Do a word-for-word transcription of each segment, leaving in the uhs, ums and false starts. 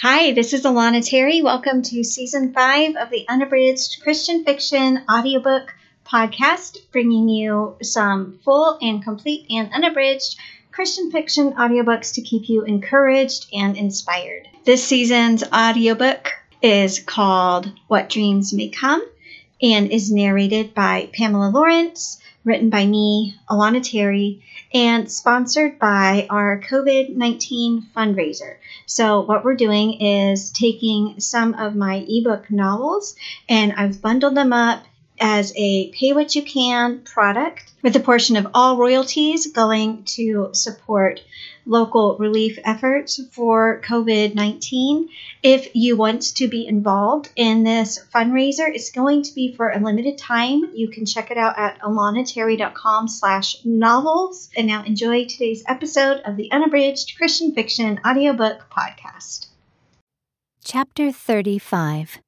Hi, this is Alana Terry. Welcome to Season five of the Unabridged Christian Fiction Audiobook Podcast, bringing you some full and complete and unabridged Christian fiction audiobooks to keep you encouraged and inspired. This season's audiobook is called What Dreams May Come and is narrated by Pamela Lawrence, written by me, Alana Terry, and sponsored by our COVID nineteen fundraiser. So what we're doing is taking some of my ebook novels, and I've bundled them up as a pay-what-you-can product, with a portion of all royalties going to support local relief efforts for COVID nineteen. If you want to be involved in this fundraiser, it's going to be for a limited time. You can check it out at alanaterry.com slash novels. And now enjoy today's episode of the Unabridged Christian Fiction Audiobook Podcast. Chapter thirty-five.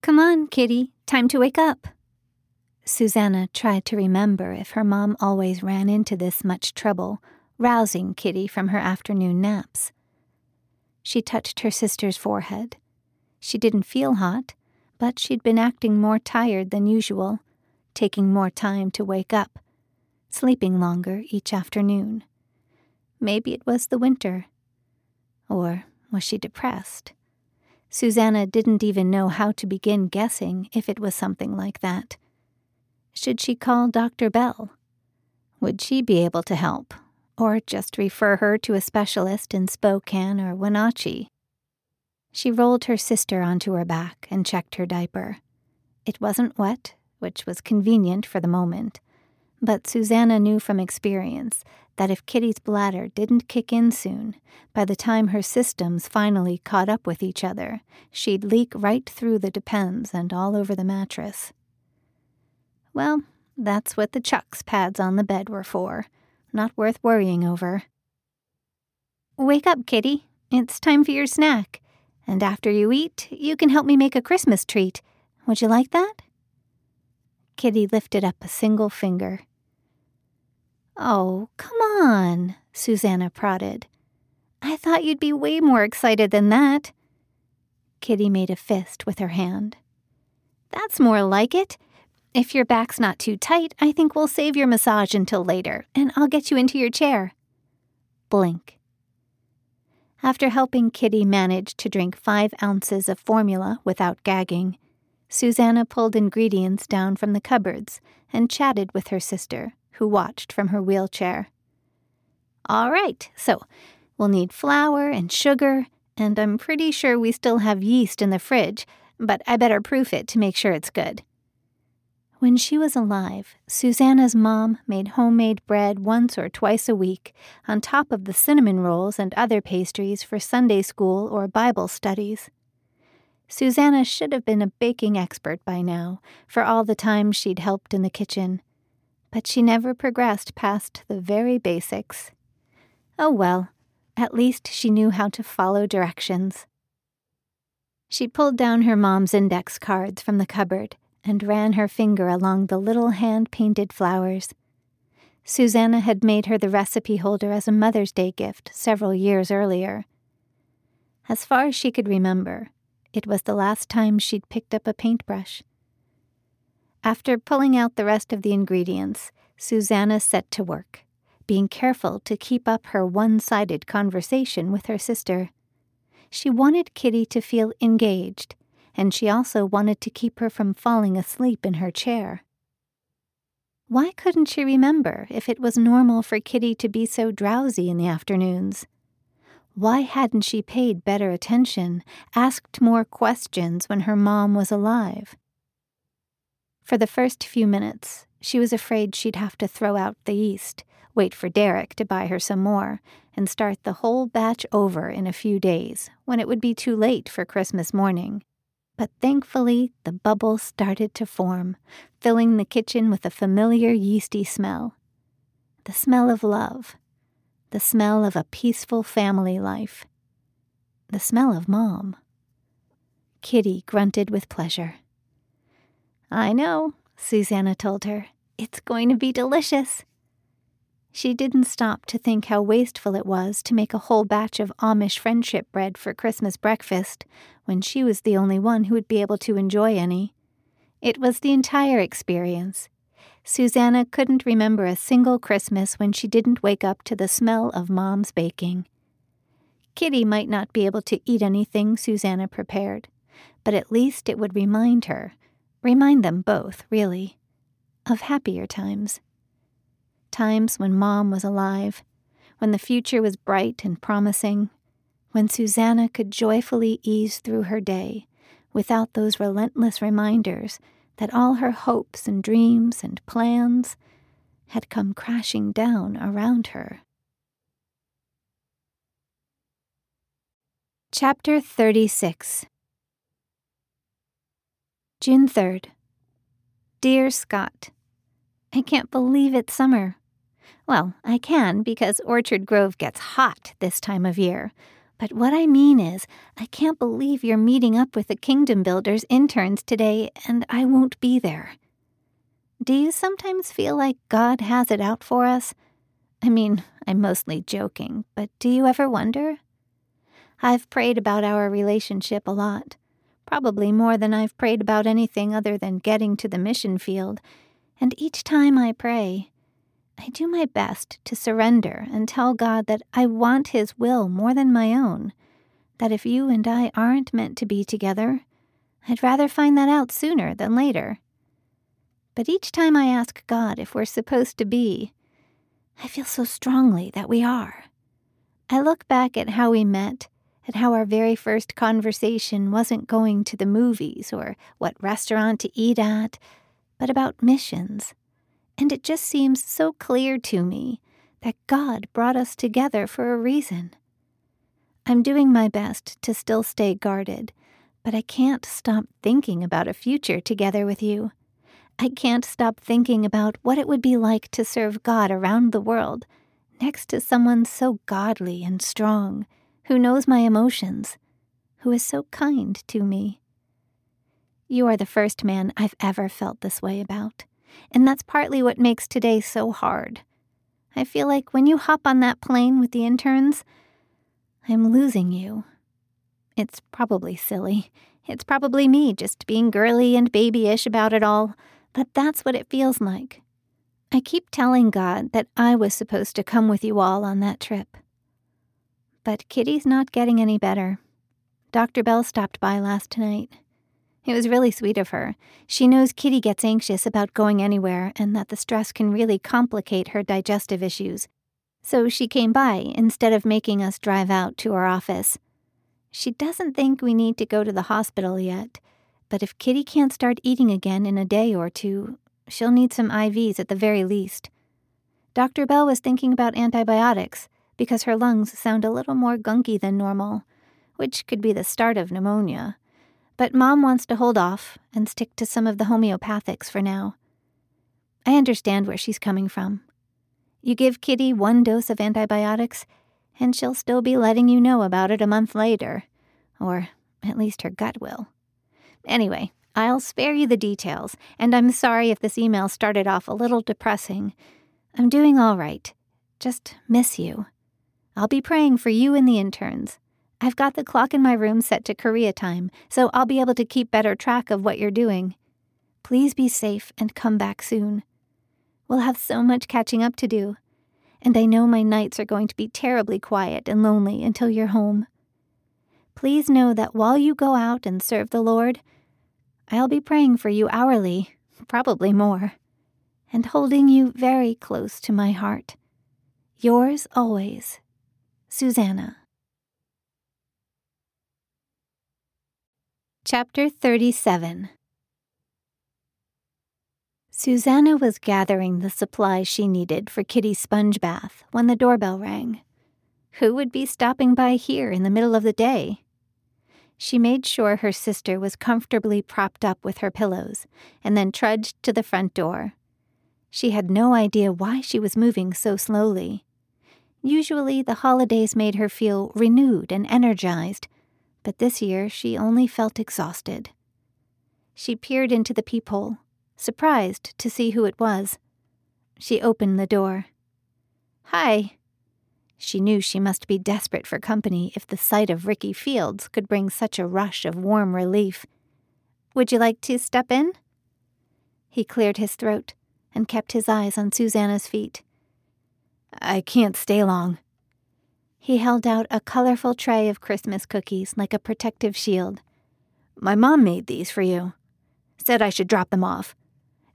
Come on, kitty, time to wake up. Susanna tried to remember if her mom always ran into this much trouble, rousing Kitty from her afternoon naps. She touched her sister's forehead. She didn't feel hot, but she'd been acting more tired than usual, taking more time to wake up, sleeping longer each afternoon. Maybe it was the winter. Or was she depressed? Susanna didn't even know how to begin guessing if it was something like that. Should she call Doctor Bell? Would she be able to help, or just refer her to a specialist in Spokane or Wenatchee? She rolled her sister onto her back and checked her diaper. It wasn't wet, which was convenient for the moment, but Susanna knew from experience that if Kitty's bladder didn't kick in soon, by the time her systems finally caught up with each other, she'd leak right through the Depends and all over the mattress. Well, that's what the Chucks pads on the bed were for. Not worth worrying over. Wake up, Kitty. It's time for your snack. And after you eat, you can help me make a Christmas treat. Would you like that? Kitty lifted up a single finger. Oh, come on, Susanna prodded. I thought you'd be way more excited than that. Kitty made a fist with her hand. That's more like it. If your back's not too tight, I think we'll save your massage until later, and I'll get you into your chair. Blink. After helping Kitty manage to drink five ounces of formula without gagging, Susanna pulled ingredients down from the cupboards and chatted with her sister, who watched from her wheelchair. All right, so we'll need flour and sugar, and I'm pretty sure we still have yeast in the fridge, but I better proof it to make sure it's good. When she was alive, Susanna's mom made homemade bread once or twice a week on top of the cinnamon rolls and other pastries for Sunday school or Bible studies. Susanna should have been a baking expert by now, for all the time she'd helped in the kitchen. But she never progressed past the very basics. Oh well, at least she knew how to follow directions. She pulled down her mom's index cards from the cupboard and ran her finger along the little hand-painted flowers. Susanna had made her the recipe holder as a Mother's Day gift several years earlier. As far as she could remember, it was the last time she'd picked up a paintbrush. After pulling out the rest of the ingredients, Susanna set to work, being careful to keep up her one-sided conversation with her sister. She wanted Kitty to feel engaged, and she also wanted to keep her from falling asleep in her chair. Why couldn't she remember if it was normal for Kitty to be so drowsy in the afternoons? Why hadn't she paid better attention, asked more questions when her mom was alive? For the first few minutes, she was afraid she'd have to throw out the yeast, wait for Derek to buy her some more, and start the whole batch over in a few days, when it would be too late for Christmas morning. But thankfully, the bubbles started to form, filling the kitchen with a familiar yeasty smell. The smell of love. The smell of a peaceful family life. The smell of Mom. Kitty grunted with pleasure. I know, Susanna told her. It's going to be delicious. She didn't stop to think how wasteful it was to make a whole batch of Amish friendship bread for Christmas breakfast when she was the only one who would be able to enjoy any. It was the entire experience. Susanna couldn't remember a single Christmas when she didn't wake up to the smell of Mom's baking. Kitty might not be able to eat anything Susanna prepared, but at least it would remind her, remind them both, really, of happier times. Times when Mom was alive, when the future was bright and promising, when Susanna could joyfully ease through her day without those relentless reminders that all her hopes and dreams and plans had come crashing down around her. Chapter thirty-six. June third. Dear Scott, I can't believe it's summer. Well, I can, because Orchard Grove gets hot this time of year. But what I mean is, I can't believe you're meeting up with the Kingdom Builders interns today, and I won't be there. Do you sometimes feel like God has it out for us? I mean, I'm mostly joking, but do you ever wonder? I've prayed about our relationship a lot, probably more than I've prayed about anything other than getting to the mission field, and each time I pray, I do my best to surrender and tell God that I want His will more than my own, that if you and I aren't meant to be together, I'd rather find that out sooner than later. But each time I ask God if we're supposed to be, I feel so strongly that we are. I look back at how we met, at how our very first conversation wasn't going to the movies or what restaurant to eat at, but about missions. And it just seems so clear to me that God brought us together for a reason. I'm doing my best to still stay guarded, but I can't stop thinking about a future together with you. I can't stop thinking about what it would be like to serve God around the world, next to someone so godly and strong, who knows my emotions, who is so kind to me. You are the first man I've ever felt this way about. And that's partly what makes today so hard. I feel like when you hop on that plane with the interns, I'm losing you. It's probably silly. It's probably me just being girly and babyish about it all, but that's what it feels like. I keep telling God that I was supposed to come with you all on that trip. But Kitty's not getting any better. Doctor Bell stopped by last night. It was really sweet of her. She knows Kitty gets anxious about going anywhere and that the stress can really complicate her digestive issues. So she came by instead of making us drive out to our office. She doesn't think we need to go to the hospital yet, but if Kitty can't start eating again in a day or two, she'll need some I Vs at the very least. Doctor Bell was thinking about antibiotics because her lungs sound a little more gunky than normal, which could be the start of pneumonia. But Mom wants to hold off and stick to some of the homeopathics for now. I understand where she's coming from. You give Kitty one dose of antibiotics, and she'll still be letting you know about it a month later, or at least her gut will. Anyway, I'll spare you the details, and I'm sorry if this email started off a little depressing. I'm doing all right. Just miss you. I'll be praying for you and the interns. I've got the clock in my room set to Korea time, so I'll be able to keep better track of what you're doing. Please be safe and come back soon. We'll have so much catching up to do, and I know my nights are going to be terribly quiet and lonely until you're home. Please know that while you go out and serve the Lord, I'll be praying for you hourly, probably more, and holding you very close to my heart. Yours always, Susanna. Chapter thirty-seven. Susanna was gathering the supplies she needed for Kitty's sponge bath when the doorbell rang. Who would be stopping by here in the middle of the day? She made sure her sister was comfortably propped up with her pillows and then trudged to the front door. She had no idea why she was moving so slowly. Usually the holidays made her feel renewed and energized, but this year she only felt exhausted. She peered into the peephole, surprised to see who it was. She opened the door. Hi. She knew she must be desperate for company if the sight of Ricky Fields could bring such a rush of warm relief. Would you like to step in? He cleared his throat and kept his eyes on Susanna's feet. I can't stay long. He held out a colorful tray of Christmas cookies like a protective shield. My mom made these for you. Said I should drop them off.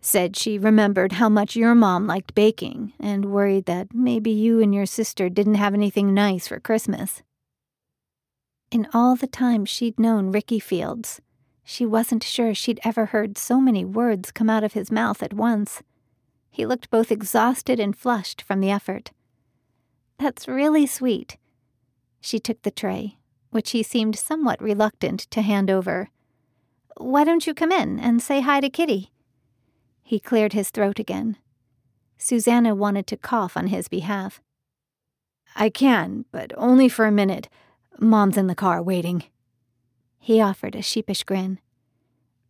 Said she remembered how much your mom liked baking and worried that maybe you and your sister didn't have anything nice for Christmas. In all the time she'd known Ricky Fields, she wasn't sure she'd ever heard so many words come out of his mouth at once. He looked both exhausted and flushed from the effort. That's really sweet. She took the tray, which he seemed somewhat reluctant to hand over. Why don't you come in and say hi to Kitty? He cleared his throat again. Susanna wanted to cough on his behalf. I can, but only for a minute. Mom's in the car waiting. He offered a sheepish grin.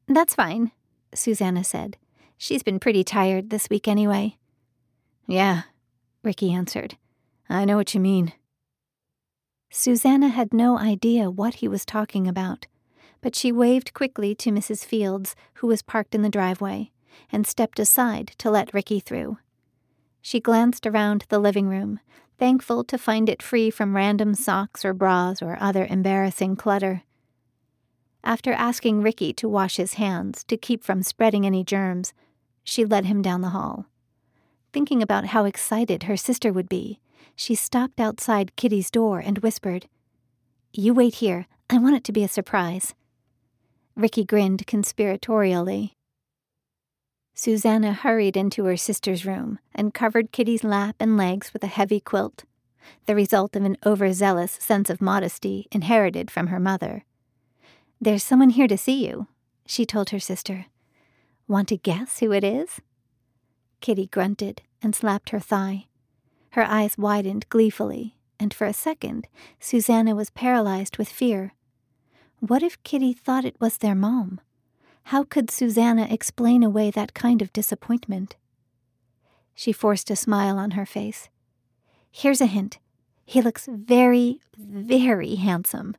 That's fine, Susanna said. She's been pretty tired this week anyway. Yeah, Ricky answered. I know what you mean. Susanna had no idea what he was talking about, but she waved quickly to Missus Fields, who was parked in the driveway, and stepped aside to let Ricky through. She glanced around the living room, thankful to find it free from random socks or bras or other embarrassing clutter. After asking Ricky to wash his hands to keep from spreading any germs, she led him down the hall. Thinking about how excited her sister would be, she stopped outside Kitty's door and whispered, You wait here. I want it to be a surprise. Ricky grinned conspiratorially. Susanna hurried into her sister's room and covered Kitty's lap and legs with a heavy quilt, the result of an overzealous sense of modesty inherited from her mother. There's someone here to see you, she told her sister. Want to guess who it is? Kitty grunted and slapped her thigh. Her eyes widened gleefully, and for a second, Susanna was paralyzed with fear. What if Kitty thought it was their mom? How could Susanna explain away that kind of disappointment? She forced a smile on her face. Here's a hint. He looks very, very handsome.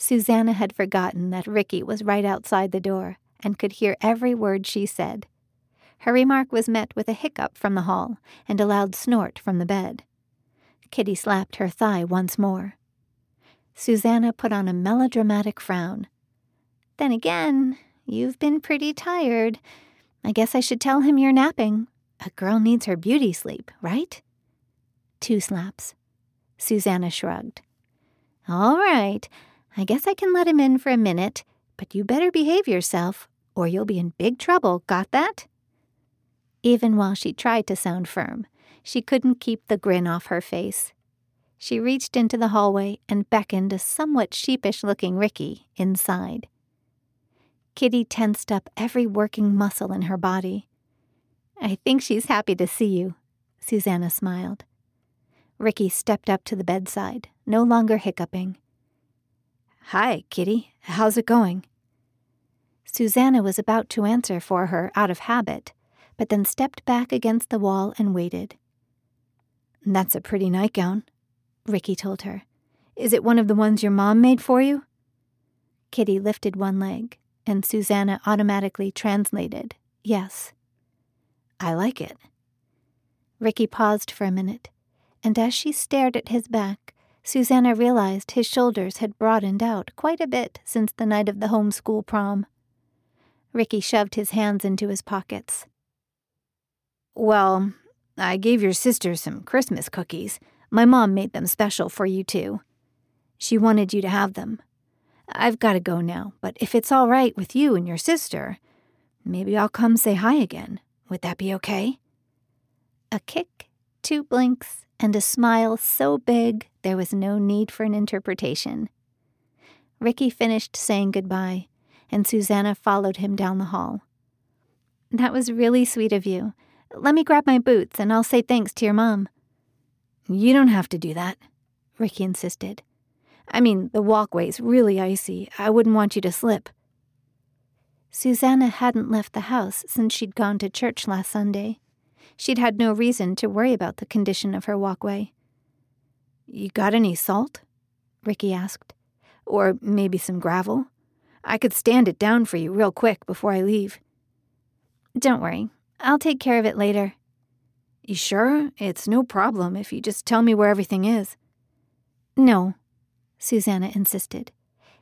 Susanna had forgotten that Ricky was right outside the door and could hear every word she said. Her remark was met with a hiccup from the hall and a loud snort from the bed. Kitty slapped her thigh once more. Susanna put on a melodramatic frown. Then again, you've been pretty tired. I guess I should tell him you're napping. A girl needs her beauty sleep, right? Two slaps. Susanna shrugged. All right, I guess I can let him in for a minute, but you better behave yourself, or you'll be in big trouble, got that? Even while she tried to sound firm, she couldn't keep the grin off her face. She reached into the hallway and beckoned a somewhat sheepish-looking Ricky inside. Kitty tensed up every working muscle in her body. I think she's happy to see you, Susanna smiled. Ricky stepped up to the bedside, no longer hiccuping. Hi, Kitty. How's it going? Susanna was about to answer for her out of habit, but then stepped back against the wall and waited. That's a pretty nightgown, Ricky told her. Is it one of the ones your mom made for you? Kitty lifted one leg, and Susanna automatically translated, yes. I like it. Ricky paused for a minute, and as she stared at his back, Susanna realized his shoulders had broadened out quite a bit since the night of the homeschool prom. Ricky shoved his hands into his pockets. Well, I gave your sister some Christmas cookies. My mom made them special for you, too. She wanted you to have them. I've got to go now, but if it's all right with you and your sister, maybe I'll come say hi again. Would that be okay? A kick, two blinks, and a smile so big there was no need for an interpretation. Ricky finished saying goodbye, and Susanna followed him down the hall. That was really sweet of you. Let me grab my boots, and I'll say thanks to your mom. You don't have to do that, Ricky insisted. I mean, the walkway's really icy. I wouldn't want you to slip. Susanna hadn't left the house since she'd gone to church last Sunday. She'd had no reason to worry about the condition of her walkway. "You got any salt?" Ricky asked. "Or maybe some gravel? I could stand it down for you real quick before I leave." "Don't worry. I'll take care of it later." "You sure? It's no problem if you just tell me where everything is." "No," Susanna insisted,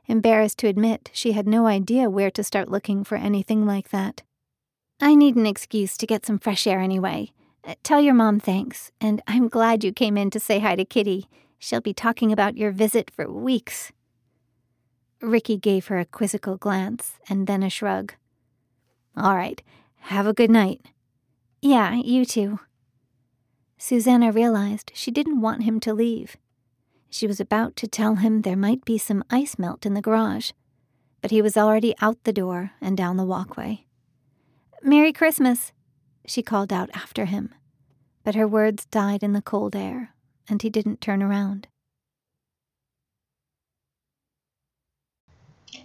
embarrassed to admit she had no idea where to start looking for anything like that. "I need an excuse to get some fresh air anyway. Uh, tell your mom thanks, and I'm glad you came in to say hi to Kitty. She'll be talking about your visit for weeks." Ricky gave her a quizzical glance and then a shrug. "All right. Have a good night." "Yeah, you too." Susanna realized she didn't want him to leave. She was about to tell him there might be some ice melt in the garage, but he was already out the door and down the walkway. "Merry Christmas," she called out after him, but her words died in the cold air, and he didn't turn around.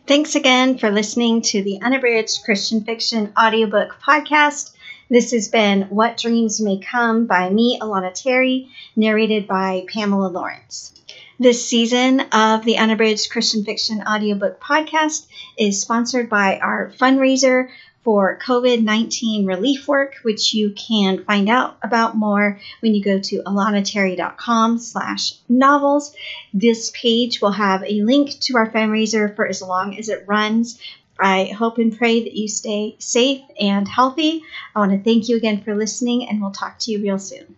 Thanks again for listening to the Unabridged Christian Fiction Audiobook Podcast. This has been What Dreams May Come by me, Alana Terry, narrated by Pamela Lawrence. This season of the Unabridged Christian Fiction Audiobook Podcast is sponsored by our fundraiser for COVID nineteen relief work, which you can find out about more when you go to alanaterry.com slash novels. This page will have a link to our fundraiser for as long as it runs. I hope and pray that you stay safe and healthy. I want to thank you again for listening, and we'll talk to you real soon.